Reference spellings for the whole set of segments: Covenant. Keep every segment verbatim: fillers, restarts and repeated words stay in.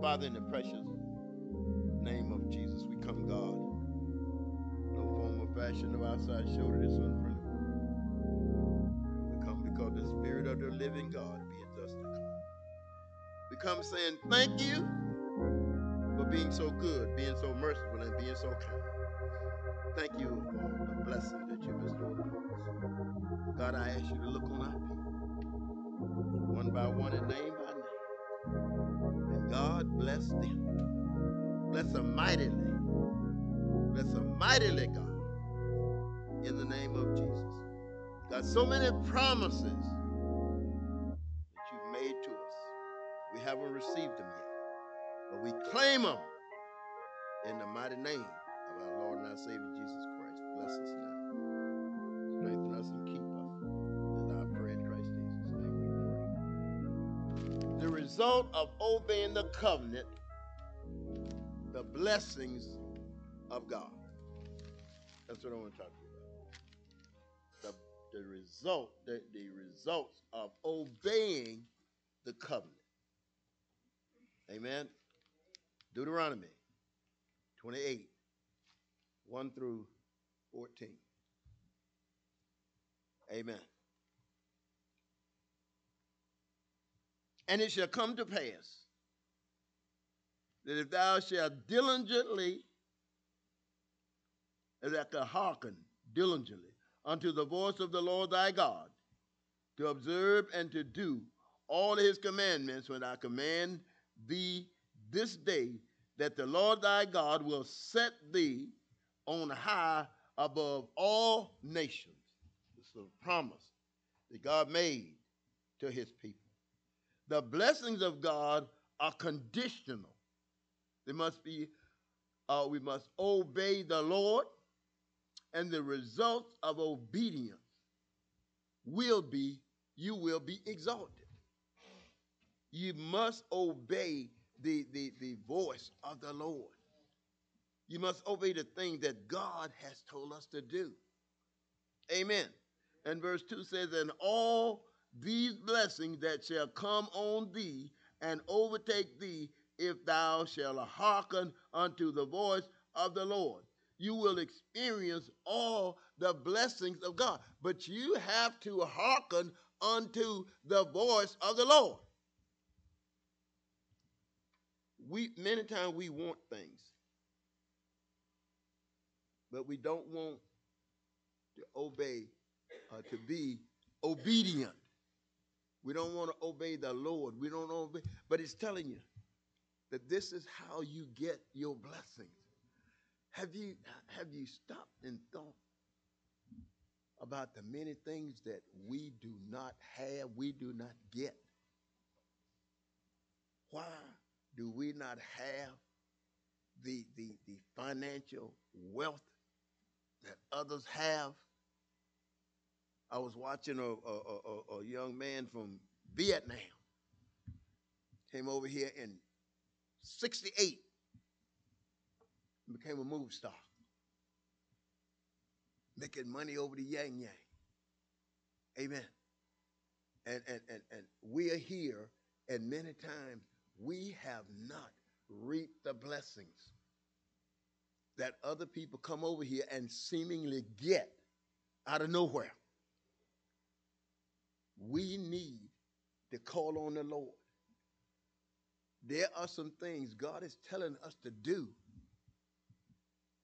Father, in the precious name of Jesus, we come, God. No form or fashion of outside shoulder is unfriendly. We come because the Spirit of the living God be in us to come. We come saying thank you for being so good, being so merciful, and being so kind. Thank you for the blessing that you bestowed on us. God, I ask you to look on our people, one by one and name by name. God bless them. Bless them mightily. Bless them mightily, God. In the name of Jesus. God, so many promises that you've made to us. We haven't received them yet. But we claim them in the mighty name of our Lord and our Savior Jesus Christ. Bless us now. Strengthen us and keep us. As our prayer in Christ Jesus' name we pray. The result of obeying the covenant, the blessings of God. That's what I want to talk to you about. The, the result, the, the results of obeying the covenant. Amen. Deuteronomy twenty-eight, one through fourteen. Amen. And it shall come to pass that if thou shalt diligently, if thou shalt hearken diligently unto the voice of the Lord thy God, to observe and to do all his commandments, when I command thee this day, that the Lord thy God will set thee on high above all nations. This is a promise that God made to his people. The blessings of God are conditional. They must be, uh, we must obey the Lord, and the results of obedience will be, you will be exalted. You must obey the, the, the voice of the Lord. You must obey the thing that God has told us to do. Amen. And verse two says, and all these blessings that shall come on thee and overtake thee, if thou shalt hearken unto the voice of the Lord. You will experience all the blessings of God, but you have to hearken unto the voice of the Lord. We many times we want things, but we don't want to obey or to be obedient. We don't want to obey the Lord. We don't obey, but it's telling you that this is how you get your blessings. Have you have you stopped and thought about the many things that we do not have, we do not get? Why do we not have the, the, the financial wealth that others have? I was watching a, a, a, a young man from Vietnam came over here in sixty-eight and became a movie star, making money over the yang yang. Amen. And, and, and, and we are here, and many times we have not reaped the blessings that other people come over here and seemingly get out of nowhere. We need to call on the Lord. There are some things God is telling us to do,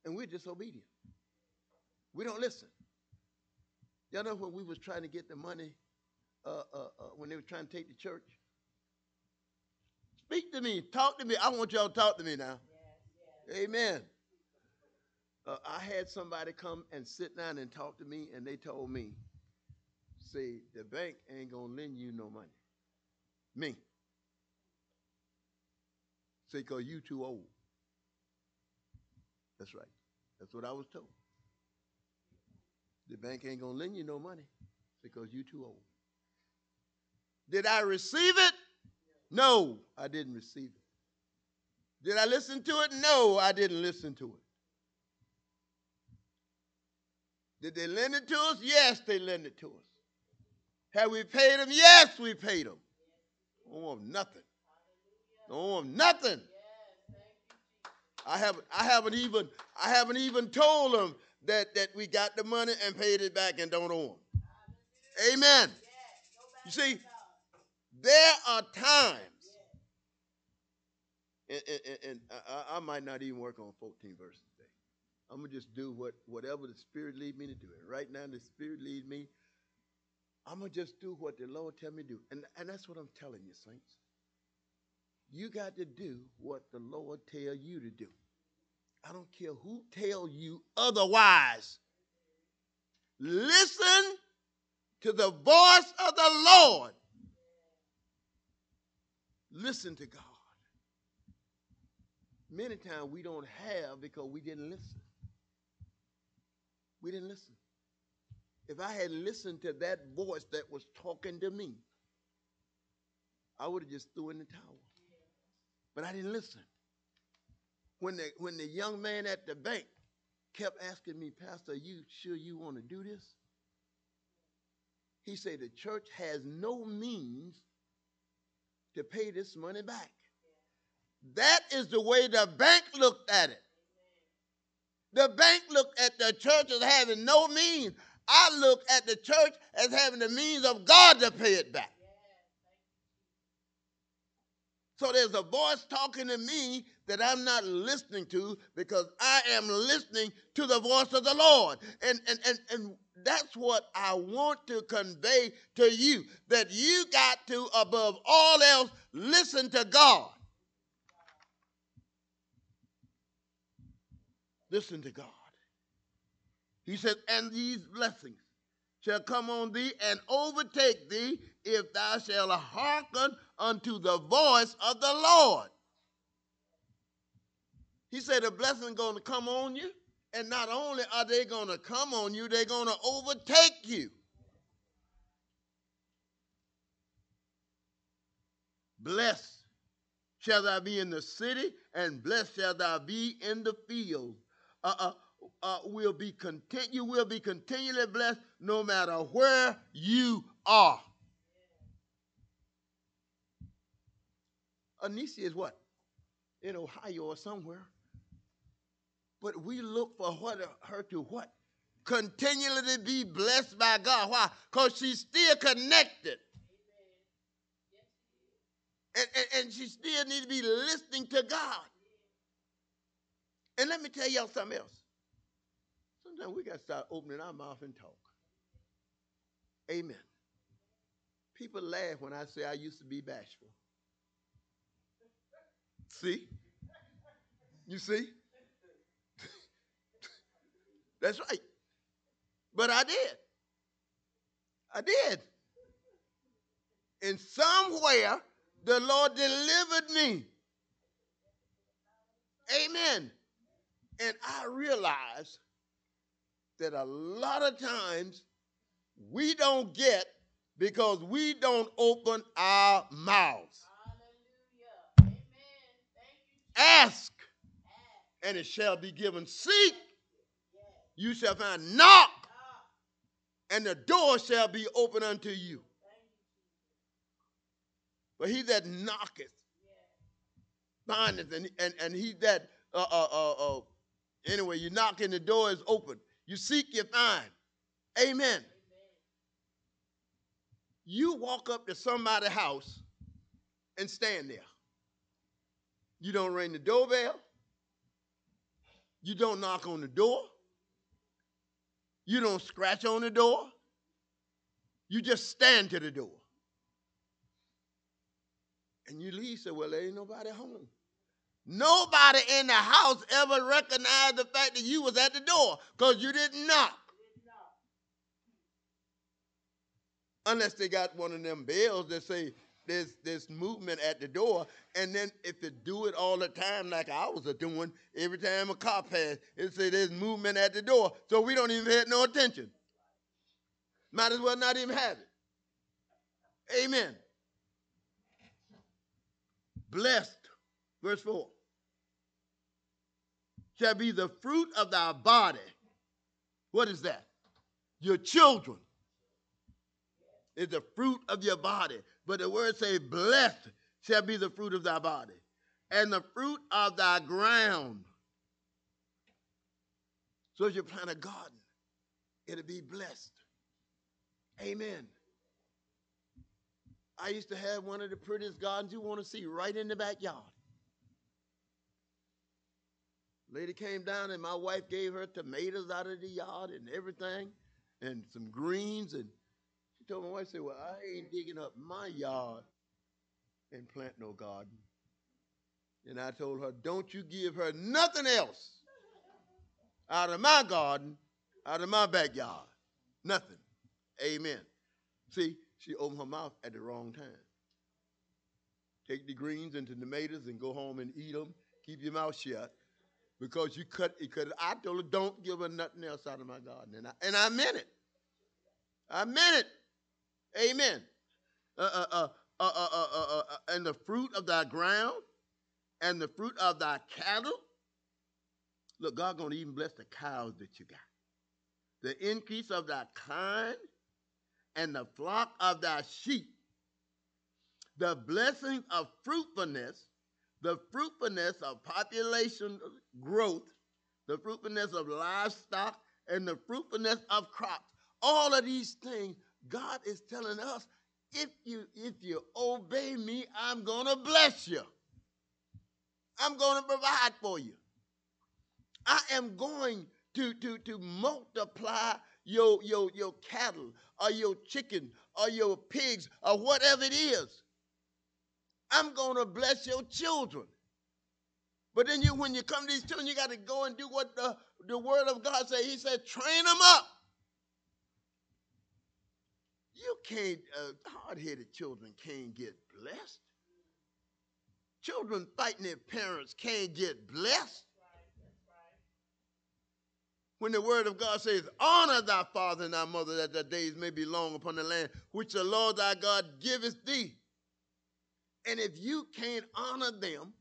and we're disobedient. We don't listen. Y'all know when we was trying to get the money, uh, uh, uh, when they were trying to take the church? Speak to me. Talk to me. I want y'all to talk to me now. Yes, yes. Amen. Uh, I had somebody come and sit down and talk to me, and they told me, see, the bank ain't going to lend you no money. Me. See, because you too old. That's right. That's what I was told. The bank ain't going to lend you no money because you're too old. Did I receive it? No, I didn't receive it. Did I listen to it? No, I didn't listen to it. Did they lend it to us? Yes, they lend it to us. Have we paid them? Yes, we paid them. Don't want nothing. Don't want nothing. I haven't, I haven't even, I haven't even told them that, that we got the money and paid it back and don't owe them. Amen. You see, there are times, and, and, and I, I might not even work on fourteen verses today. I'm going to just do what whatever the Spirit leads me to do. And right now the Spirit leads me, I'm going to just do what the Lord tells me to do. And, and that's what I'm telling you, saints. You got to do what the Lord tells you to do. I don't care who tells you otherwise. Listen to the voice of the Lord. Listen to God. Many times we don't have because we didn't listen. We didn't listen. If I had listened to that voice that was talking to me, I would have just threw in the towel. But I didn't listen. When the, when the young man at the bank kept asking me, Pastor, are you sure you want to do this? He said, the church has no means to pay this money back. That is the way the bank looked at it. The bank looked at the church as having no means. I look at the church as having the means of God to pay it back. So there's a voice talking to me that I'm not listening to because I am listening to the voice of the Lord. And, and, and, and that's what I want to convey to you, that you got to, above all else, listen to God. Listen to God. He said, and these blessings shall come on thee and overtake thee if thou shalt hearken unto the voice of the Lord. He said the blessing going to come on you, and not only are they going to come on you, they're going to overtake you. Blessed shall thou be in the city, and blessed shall thou be in the field. Uh, uh, uh, we'll be content. You will be continually blessed no matter where you are. Anisi is what? In Ohio or somewhere. But we look for her to, her to what? continually be blessed by God. Why? Because she's still connected. And, and, and she still needs to be listening to God. And let me tell y'all something else. Sometimes we got to start opening our mouth and talk. Amen. People laugh when I say I used to be bashful. See? You see? That's right. But I did. I did. And somewhere the Lord delivered me. Amen. And I realized that a lot of times we don't get because we don't open our mouths. Hallelujah. Amen. Thank you. Ask, and it shall be given. Seek, you shall find. Knock, and the door shall be open unto you. But he that knocketh, bindeth, and, and, and he that, uh, uh, uh, uh, anyway, you knock and the door is open. You seek, you find. Amen. You walk up to somebody's house and stand there. You don't ring the doorbell. You don't knock on the door. You don't scratch on the door. You just stand to the door. And you leave, say, well, there ain't nobody home. Nobody in the house ever recognized the fact that you was at the door because you didn't knock. Unless they got one of them bells that say there's this movement at the door, and then if they do it all the time like I was doing, every time a car passed, it say there's movement at the door, so we don't even have no attention. Might as well not even have it. Amen. Blessed, verse four, shall be the fruit of thy body. What is that? Your children. Is the fruit of your body. But the word says, blessed shall be the fruit of thy body, and the fruit of thy ground. So if you plant a garden, it'll be blessed. Amen. I used to have one of the prettiest gardens you want to see right in the backyard. Lady came down and my wife gave her tomatoes out of the yard and everything, and some greens, and I told my wife, I said, well, I ain't digging up my yard and plant no garden. And I told her, don't you give her nothing else out of my garden, out of my backyard. Nothing. Amen. See, she opened her mouth at the wrong time. Take the greens and the tomatoes and go home and eat them. Keep your mouth shut because you cut it. I told her, don't give her nothing else out of my garden. And I, and I meant it. I meant it. Amen. Uh, uh, uh, uh, uh, uh, uh, uh, and the fruit of thy ground and the fruit of thy cattle. Look, God's going to even bless the cows that you got. The increase of thy kind and the flock of thy sheep. The blessing of fruitfulness, the fruitfulness of population growth, the fruitfulness of livestock, and the fruitfulness of crops. All of these things, God is telling us, if you, if you obey me, I'm going to bless you. I'm going to provide for you. I am going to, to, to multiply your, your, your cattle or your chicken or your pigs or whatever it is. I'm going to bless your children. But then you, when you come to these children, you got to go and do what the, the word of God says. He said, train them up. You can't, uh, hard-headed children can't get blessed. Children fighting their parents can't get blessed. That's right, that's right. When the word of God says, honor thy father and thy mother, that thy days may be long upon the land, which the Lord thy God giveth thee. And if you can't honor them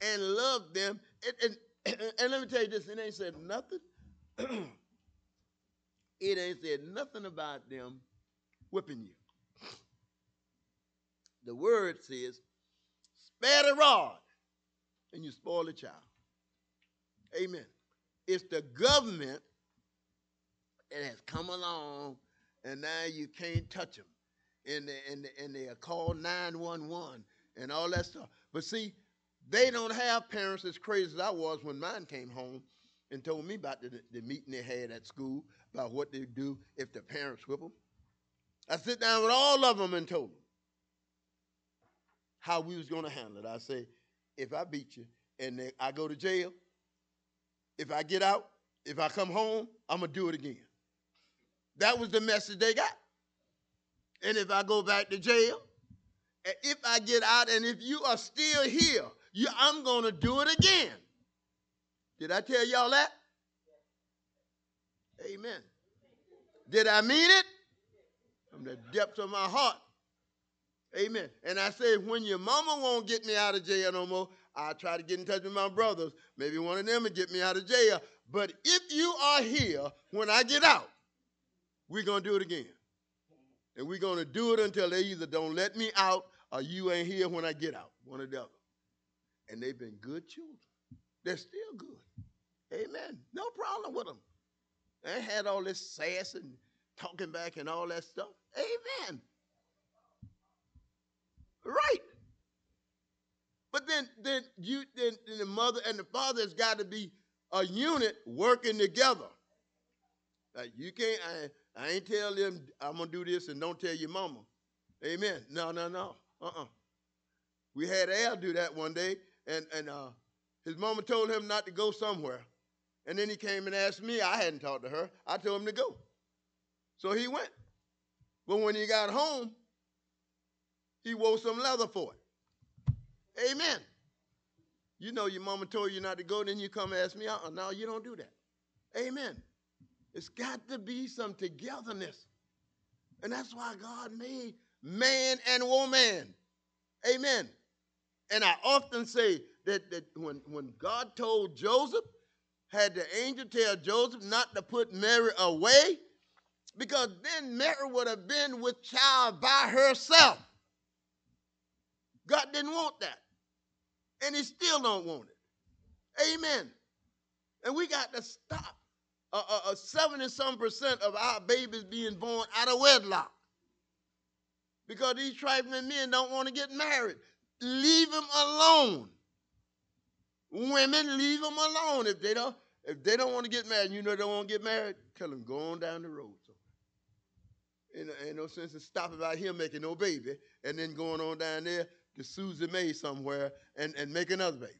and love them, and, and, and let me tell you this, it ain't said nothing. It ain't said nothing about them whipping you. The word says, spare the rod, and you spoil the child. Amen. It's the government it has come along, and now you can't touch them. And, they, and, they, and they are called nine one one and all that stuff. But see, they don't have parents as crazy as I was when mine came home and told me about the, the meeting they had at school, about what they do if the parents whip them. I sit down with all of them and told them how we was going to handle it. I say, if I beat you and then I go to jail, if I get out, if I come home, I'm going to do it again. That was the message they got. And if I go back to jail, and if I get out, and if you are still here, you, I'm going to do it again. Did I tell y'all that? Amen. Did I mean it? From the depths of my heart. Amen. And I say, when your mama won't get me out of jail no more, I'll try to get in touch with my brothers. Maybe one of them will get me out of jail. But if you are here when I get out, we're going to do it again. And we're going to do it until they either don't let me out or you ain't here when I get out, one or the other. And they've been good children. They're still good. Amen. No problem with them. They had all this sass and talking back and all that stuff. Amen. Right. But then, then, you, then, then the mother and the father has got to be a unit working together. Like you can't... I, I ain't tell them I'm going to do this and don't tell your mama. Amen. No, no, no. Uh-uh. We had Al do that one day, and, and uh, his mama told him not to go somewhere. And then he came and asked me. I hadn't talked to her. I told him to go. So he went. But when he got home, he wore some leather for it. Amen. You know your mama told you not to go, then you come and ask me. Uh-uh. No, you don't do that. Amen. It's got to be some togetherness. And that's why God made man and woman. Amen. And I often say that, that when, when God told Joseph, had the angel tell Joseph not to put Mary away, because then Mary would have been with child by herself. God didn't want that. And he still don't want it. Amen. And we got to stop. Uh, uh, uh, seventy some percent of our babies being born out of wedlock because these trifling men don't want to get married. Leave them alone. Women, leave them alone. If they don't, if they don't want to get married, you know they don't want to get married, tell them go on down the road. So, ain't, ain't no sense in stopping out here making no baby and then going on down there to Susie Mae somewhere and, and make another baby.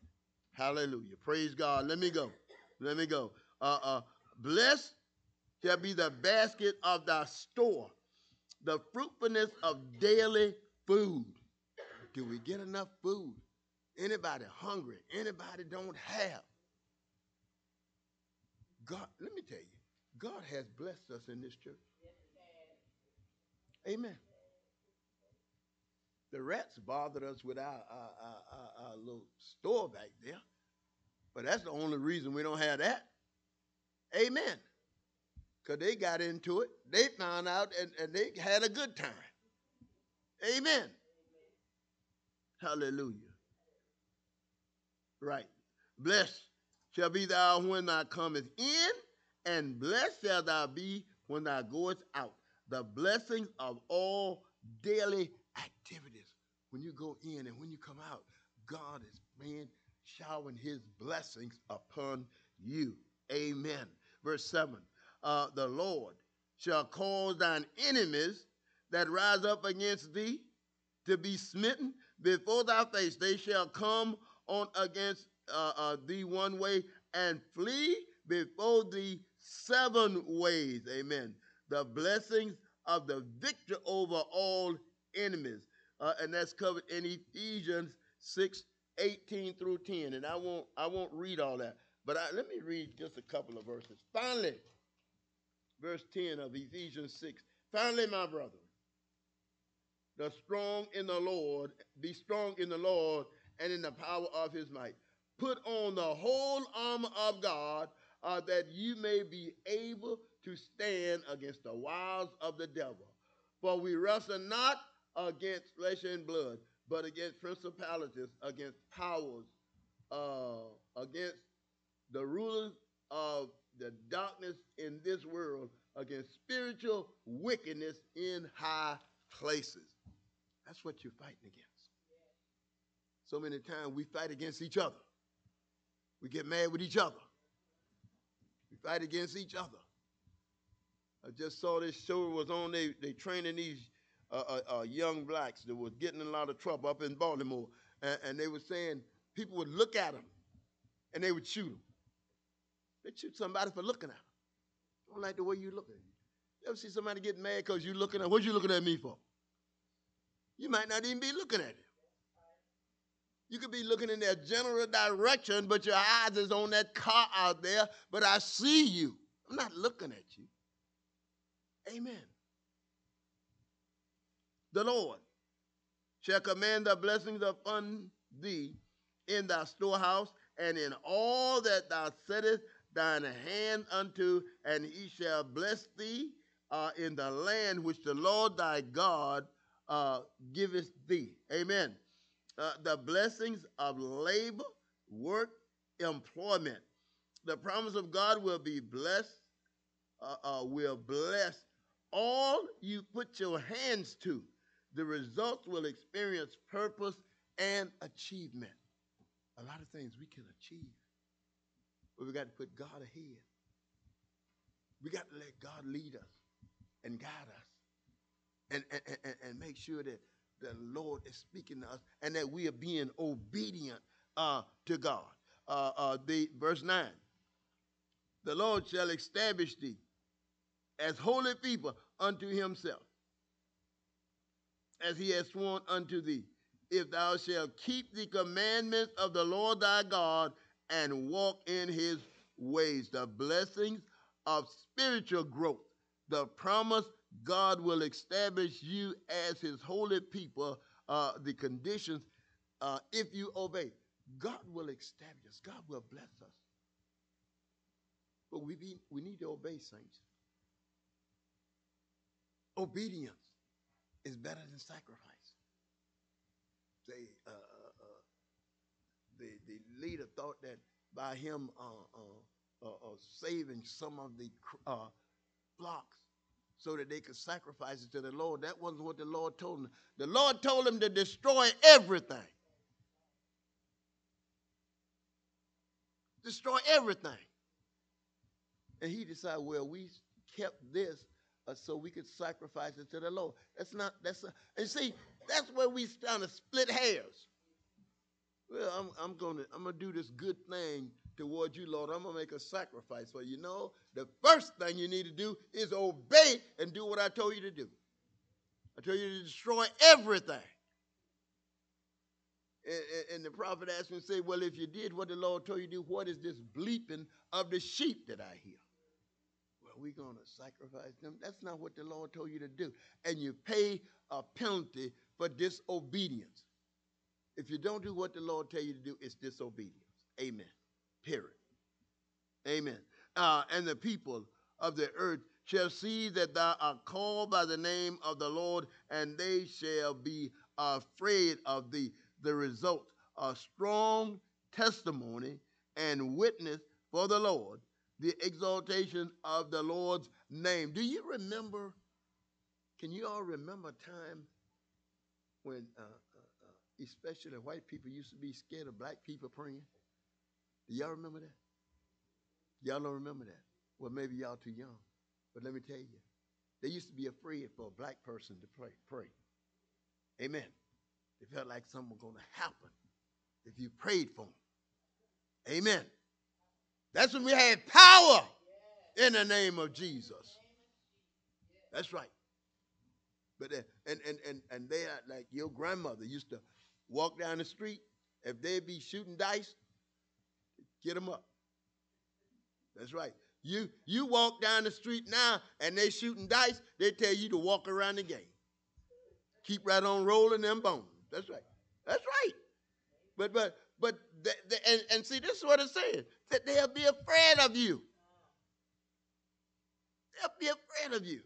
Hallelujah. Praise God. Let me go. Let me go. Uh, uh, Blessed shall be the basket of thy store, the fruitfulness of daily food. Do we get enough food? Anybody hungry? Anybody don't have? God, let me tell you, God has blessed us in this church. Amen. The rats bothered us with our, our, our, our, our little store back there, but that's the only reason we don't have that. Amen. Because they got into it. They found out and, and they had a good time. Amen. Hallelujah. Right. Blessed shall be thou when thou comest in, and blessed shall thou be when thou goest out. The blessings of all daily activities. When you go in and when you come out, God is man showering his blessings upon you. Amen. Verse seven, uh, the Lord shall cause thine enemies that rise up against thee to be smitten before thy face. They shall come on against uh, uh, thee one way and flee before thee seven ways. Amen. The blessings of the victor over all enemies. Uh, and that's covered in Ephesians six, eighteen through ten. And I won't, I won't read all that. But I, let me read just a couple of verses. Finally, verse ten of Ephesians six. Finally, my brother, the strong in the Lord, be strong in the Lord and in the power of his might. Put on the whole armor of God uh, that you may be able to stand against the wiles of the devil. For we wrestle not against flesh and blood, but against principalities, against powers, uh, against the rulers of the darkness in this world, against spiritual wickedness in high places. That's what you're fighting against. So many times we fight against each other. We get mad with each other. We fight against each other. I just saw this show was on. They they training these uh, uh, uh, young blacks that was getting in a lot of trouble up in Baltimore, and, and they were saying people would look at them, and they would shoot them. They'd shoot somebody for looking at them. I don't like the way you look at me. You ever see somebody get mad because you're looking at? What you looking at me for? You might not even be looking at them. You could be looking in their general direction, but your eyes is on that car out there. But I see you. I'm not looking at you. Amen. The Lord shall command the blessings upon thee in thy storehouse and in all that thou settest thine hand unto, and he shall bless thee uh, in the land which the Lord thy God uh, giveth thee. Amen. Uh, the blessings of labor, work, employment. The promise of God will be blessed, uh, uh, will bless all you put your hands to. The results will experience purpose and achievement. A lot of things we can achieve, but we got to put God ahead. We got to let God lead us and guide us and, and, and, and make sure that the Lord is speaking to us and that we are being obedient uh, to God. Uh, uh, the, verse nine, the Lord shall establish thee as holy people unto himself, as he has sworn unto thee, if thou shalt keep the commandments of the Lord thy God and walk in his ways. The blessings of spiritual growth, the promise God will establish you as his holy people, uh, the conditions, uh, if you obey. God will establish us. God will bless us. But we, be, we need to obey, saints. Obedience is better than sacrifice. They, uh, uh, the, the leader thought that by him uh, uh, uh, uh, saving some of the uh, flocks so that they could sacrifice it to the Lord, that wasn't what the Lord told them. The Lord told them to destroy everything. Destroy everything. And he decided, well, we kept this uh, so we could sacrifice it to the Lord. That's not, that's, a, and see, that's where we trying to split hairs. Well, I'm, I'm gonna, I'm gonna do this good thing towards you, Lord. I'm going to make a sacrifice for you. No, the first thing you need to do is obey and do what I told you to do. I told you to destroy everything. And, and the prophet asked me, say, well, if you did what the Lord told you to do, what is this bleeping of the sheep that I hear? Well, we're going to sacrifice them. That's not what the Lord told you to do. And you pay a penalty for disobedience. If you don't do what the Lord tells you to do, it's disobedience. Amen. Period. Amen. Uh, and the people of the earth shall see that thou art called by the name of the Lord, and they shall be afraid of thee. The result, a strong testimony and witness for the Lord, the exaltation of the Lord's name. Do you remember, can you all remember a time when uh, uh, uh, especially white people used to be scared of black people praying? Do y'all remember that? Y'all don't remember that. Well, maybe y'all too young. But let me tell you, they used to be afraid for a black person to pray. pray. Amen. They felt like something was going to happen if you prayed for them. Amen. That's when we had power in the name of Jesus. That's right. But uh, and, and, and, and they are like your grandmother used to walk down the street. If they'd be shooting dice, get them up. That's right. You you walk down the street now and they shooting dice, they tell you to walk around the game. Keep right on rolling them bones. That's right. That's right. But but but the, the, and, and see, this is what it says, that they'll be afraid of you. They'll be afraid of you.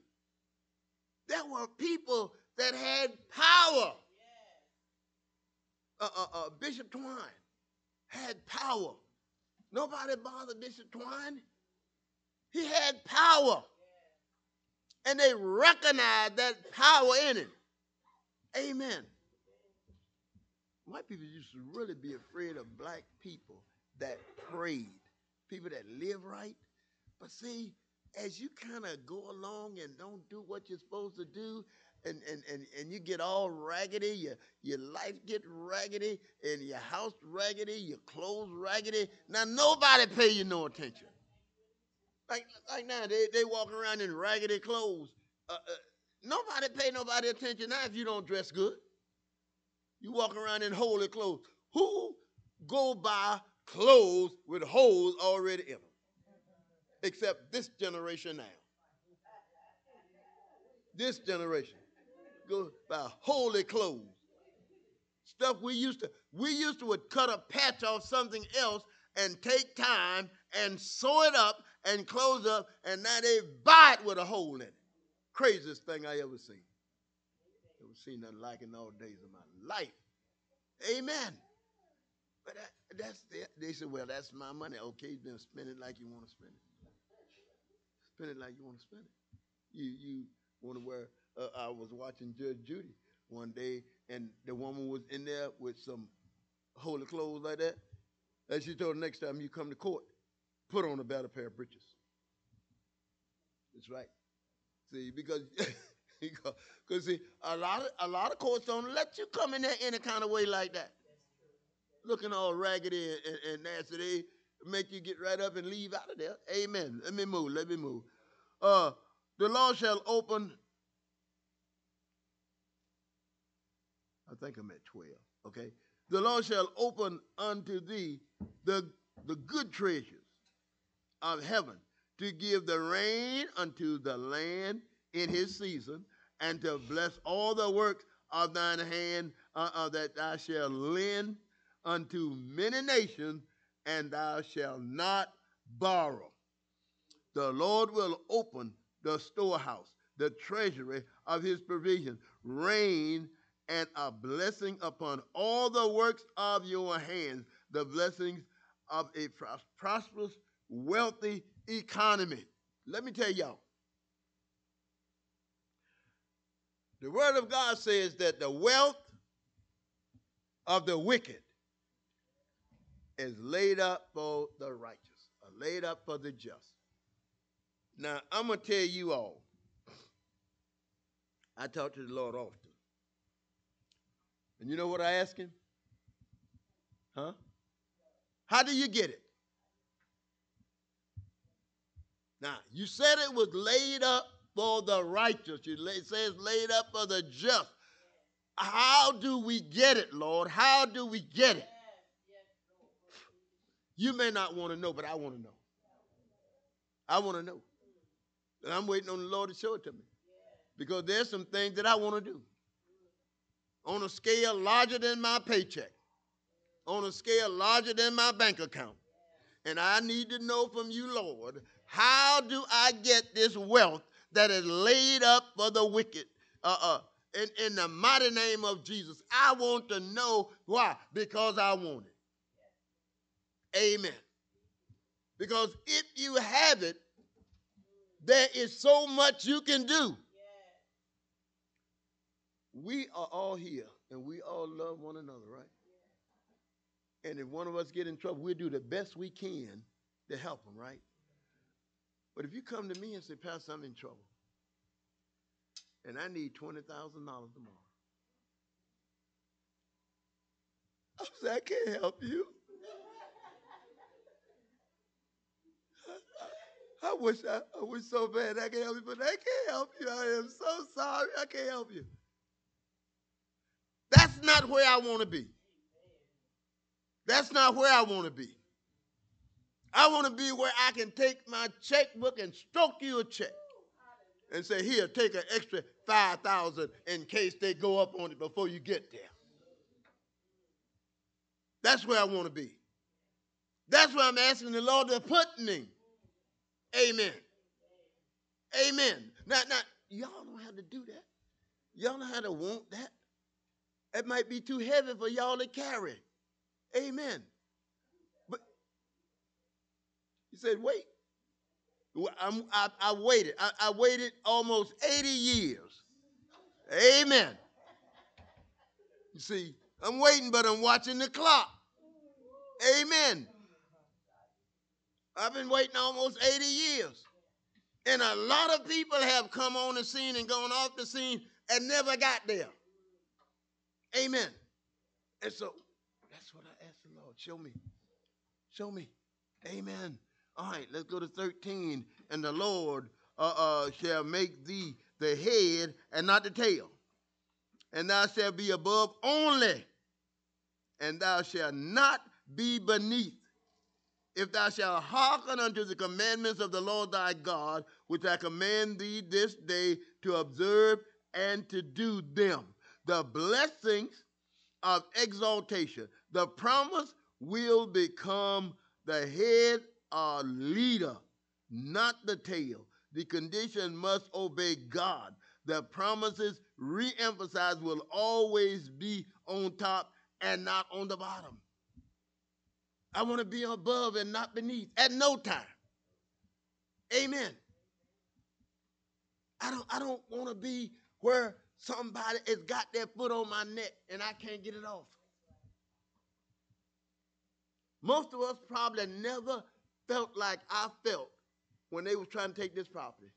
There were people that had power. Uh, uh, uh, Bishop Twine had power. Nobody bothered Bishop Twine. He had power. and they recognize that power in it. Amen. White people used to really be afraid of black people that prayed, people that live right. But see, as you kind of go along and don't do what you're supposed to do, and, and, and, and you get all raggedy, your, your life get raggedy, and your house raggedy, your clothes raggedy. Now, nobody pay you no attention. Like, like now, they, they walk around in raggedy clothes. Uh, uh, nobody pay nobody attention now if you don't dress good. You walk around in holy clothes. Who go buy clothes with holes already in them? Except this generation now. This generation go buy holy clothes. Stuff we used to, we used to would cut a patch off something else and take time and sew it up and close up, and now they buy it with a hole in it. Craziest thing I ever seen. Never seen nothing like it in all days of my life. Amen. But that, that's the, they said, well, that's my money. Okay, then spend it like you want to spend it. Spend it like you want to spend it. You you want to wear, uh, I was watching Judge Judy one day, and the woman was in there with some holy clothes like that. And she told her, next time you come to court, put on a better pair of breeches. That's right. See, because because see, a lot of a lot of courts don't let you come in there any kind of way like that, looking all raggedy and, and nasty. They make you get right up and leave out of there. Amen. Let me move. Let me move. Uh, the Lord shall open. I think I'm at twelve. Okay. The Lord shall open unto thee the the good treasures of heaven, to give the rain unto the land in his season, and to bless all the work of thine hand, uh, uh, that thou shalt lend unto many nations, and thou shalt not borrow. The Lord will open the storehouse, the treasury of his provision, rain and a blessing upon all the works of your hands, the blessings of a pros- prosperous, wealthy economy. Let me tell y'all. The word of God says that the wealth of the wicked is laid up for the righteous, or laid up for the just. Now, I'm going to tell you all, I talk to the Lord often. And you know what I ask him? Huh? How do you get it? Now, you said it was laid up for the righteous. You say it's laid up for the just. How do we get it, Lord? How do we get it? You may not want to know, but I want to know. I want to know. And I'm waiting on the Lord to show it to me. Because there's some things that I want to do. On a scale larger than my paycheck. On a scale larger than my bank account. And I need to know from you, Lord, how do I get this wealth that is laid up for the wicked? Uh-uh. In, in the mighty name of Jesus, I want to know why. Because I want it. Amen. Because if you have it, there is so much you can do. We are all here, and we all love one another, right? And if one of us get in trouble, we'll do the best we can to help them, right? But if you come to me and say, Pastor, I'm in trouble, and I need twenty thousand dollars tomorrow, I'll say, I can't help you. I wish I, I wish so bad I could help you, but I can't help you. I am so sorry. I can't help you. That's not where I want to be. That's not where I want to be. I want to be where I can take my checkbook and stroke you a check and say, here, take an extra five thousand dollars in case they go up on it before you get there. That's where I want to be. That's where I'm asking the Lord to put me. Amen. Amen. Now, now, y'all know how to do that. Y'all know how to want that. It might be too heavy for y'all to carry. Amen. But he said, wait. I'm, I, I waited. I, I waited almost eighty years. Amen. You see, I'm waiting, but I'm watching the clock. Amen. I've been waiting almost eighty years. And a lot of people have come on the scene and gone off the scene and never got there. Amen. And so that's what I asked the Lord. Show me. Show me. Amen. All right, let's go to thirteen. And the Lord uh, uh, shall make thee the head and not the tail. And thou shalt be above only, and thou shalt not be beneath. If thou shalt hearken unto the commandments of the Lord thy God, which I command thee this day to observe and to do them, the blessings of exaltation, the promise will become the head or leader, not the tail. The condition must obey God. The promises, re-emphasized, will always be on top and not on the bottom. I want to be above and not beneath at no time. Amen. I don't, I don't want to be where somebody has got their foot on my neck and I can't get it off. Most of us probably never felt like I felt when they were trying to take this property.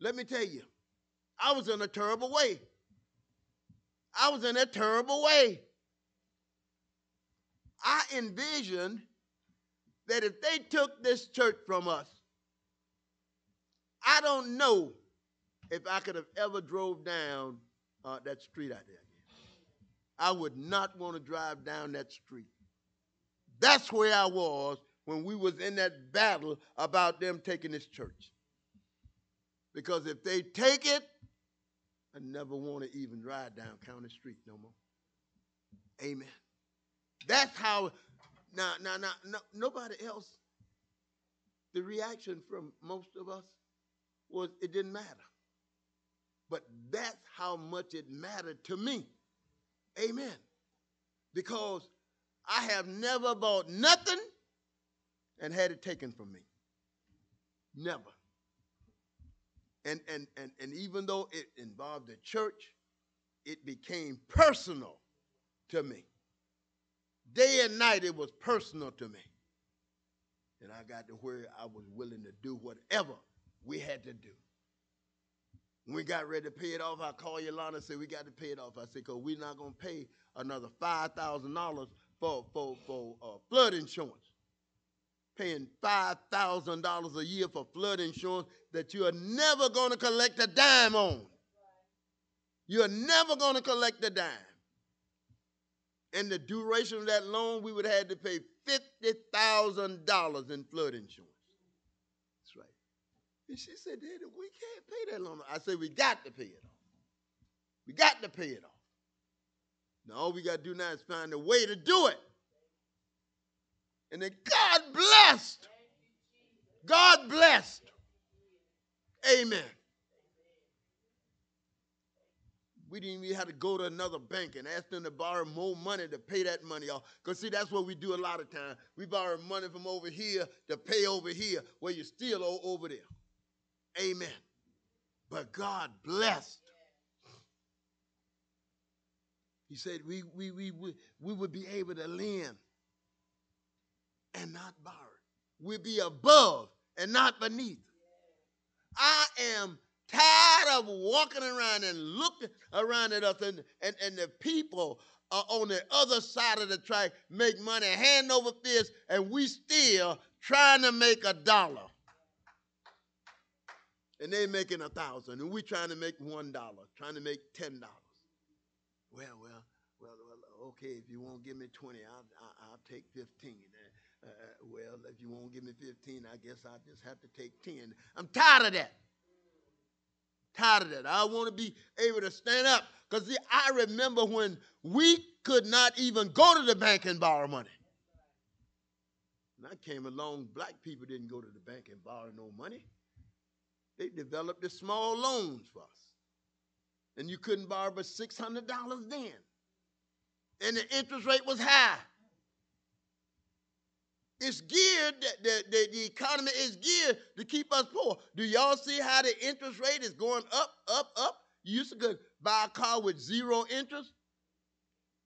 Let me tell you, I was in a terrible way. I was in a terrible way. I envisioned that if they took this church from us, I don't know if I could have ever drove down uh, that street out there again. I would not want to drive down that street. That's where I was when we was in that battle about them taking this church. Because if they take it, I never want to even ride down County Street no more. Amen. That's how, now, now, now, no, nobody else, the reaction from most of us was it didn't matter. But that's how much it mattered to me. Amen. Because I have never bought nothing and had it taken from me. Never. And, and, and, and even though it involved the church, it became personal to me. Day and night, it was personal to me. And I got to where I was willing to do whatever we had to do. When we got ready to pay it off, I called Yolanda and said, we got to pay it off. I said, because we're not going to pay another five thousand dollars for, for, for uh, flood insurance. Paying five thousand dollars a year for flood insurance that you are never going to collect a dime on. You're never going to collect a dime. And the duration of that loan, we would have had to pay fifty thousand dollars in flood insurance. That's right. And she said, Daddy, we can't pay that loan. I said, we got to pay it off. We got to pay it off. Now, all we got to do now is find a way to do it. And then God blessed. God blessed. Amen. We didn't even have to go to another bank and ask them to borrow more money to pay that money off. Because, see, that's what we do a lot of times. We borrow money from over here to pay over here where you still owe over there. Amen. But God blessed. He said we, we, we, we, we would be able to lend and not borrow. We'd be above and not beneath. I am tired of walking around and looking around at us, and, and, and the people are on the other side of the track, make money hand over fist, and we still trying to make a dollar. And they making a thousand, and we trying to make one dollar, trying to make ten dollars. Well, well, well, well, okay, if you won't give me twenty, I'll, I'll, I'll take fifteen. Uh, well, if you won't give me fifteen, I guess I'll just have to take ten. I'm tired of that. Tired of that. I want to be able to stand up. Because I remember when we could not even go to the bank and borrow money. And I came along, black people didn't go to the bank and borrow no money. They developed the small loans for us. And you couldn't borrow but six hundred dollars then. And the interest rate was high. It's geared, the, the, the economy is geared to keep us poor. Do y'all see how the interest rate is going up, up, up? You used to go buy a car with zero interest.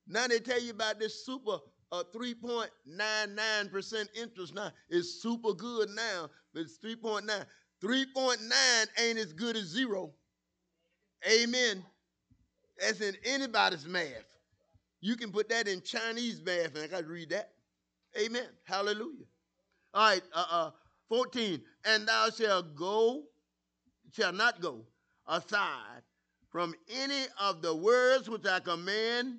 Now they tell you about this super uh, three point nine nine percent interest now. It's super good now, but it's three point nine. three point nine ain't as good as zero. Amen. That's in anybody's math. You can put that in Chinese math, and I got to read that. Amen. Hallelujah. All right, uh, uh, fourteen. And thou shalt go, shall not go aside from any of the words which I command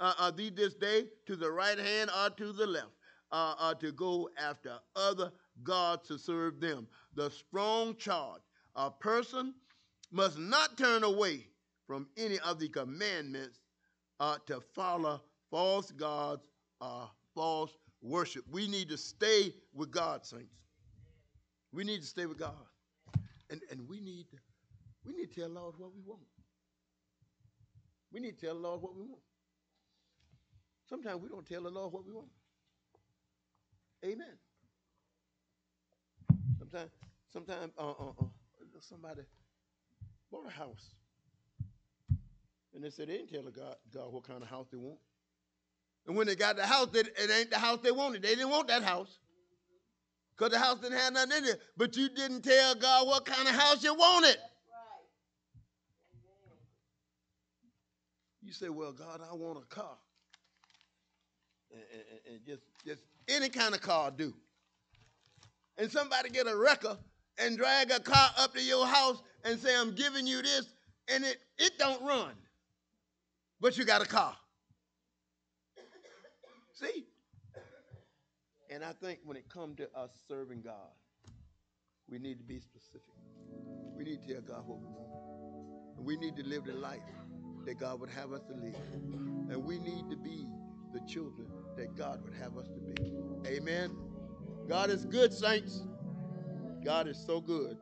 uh, of thee this day to the right hand or to the left, uh, or to go after other gods to serve them. The strong charge, a person must not turn away from any of the commandments uh, to follow false gods or false worship. We need to stay with God, saints. We need to stay with God. And, and we need to, we need to tell the Lord what we want. We need to tell the Lord what we want. Sometimes we don't tell the Lord what we want. Amen. Sometimes, sometimes uh, uh, uh, somebody bought a house. And they said they didn't tell God, God what kind of house they want. And when they got the house, it ain't the house they wanted. They didn't want that house. Because the house didn't have nothing in it. But you didn't tell God what kind of house you wanted. That's right. You say, well, God, I want a car. And, and, and just, just any kind of car do. And somebody get a wrecker and drag a car up to your house and say, I'm giving you this. And it, it don't run. But you got a car. See? And I think when it comes to us serving God, we need to be specific. We need to tell God what we want. And we need to live the life that God would have us to live. And we need to be the children that God would have us to be. Amen. God is good, saints. God is so good.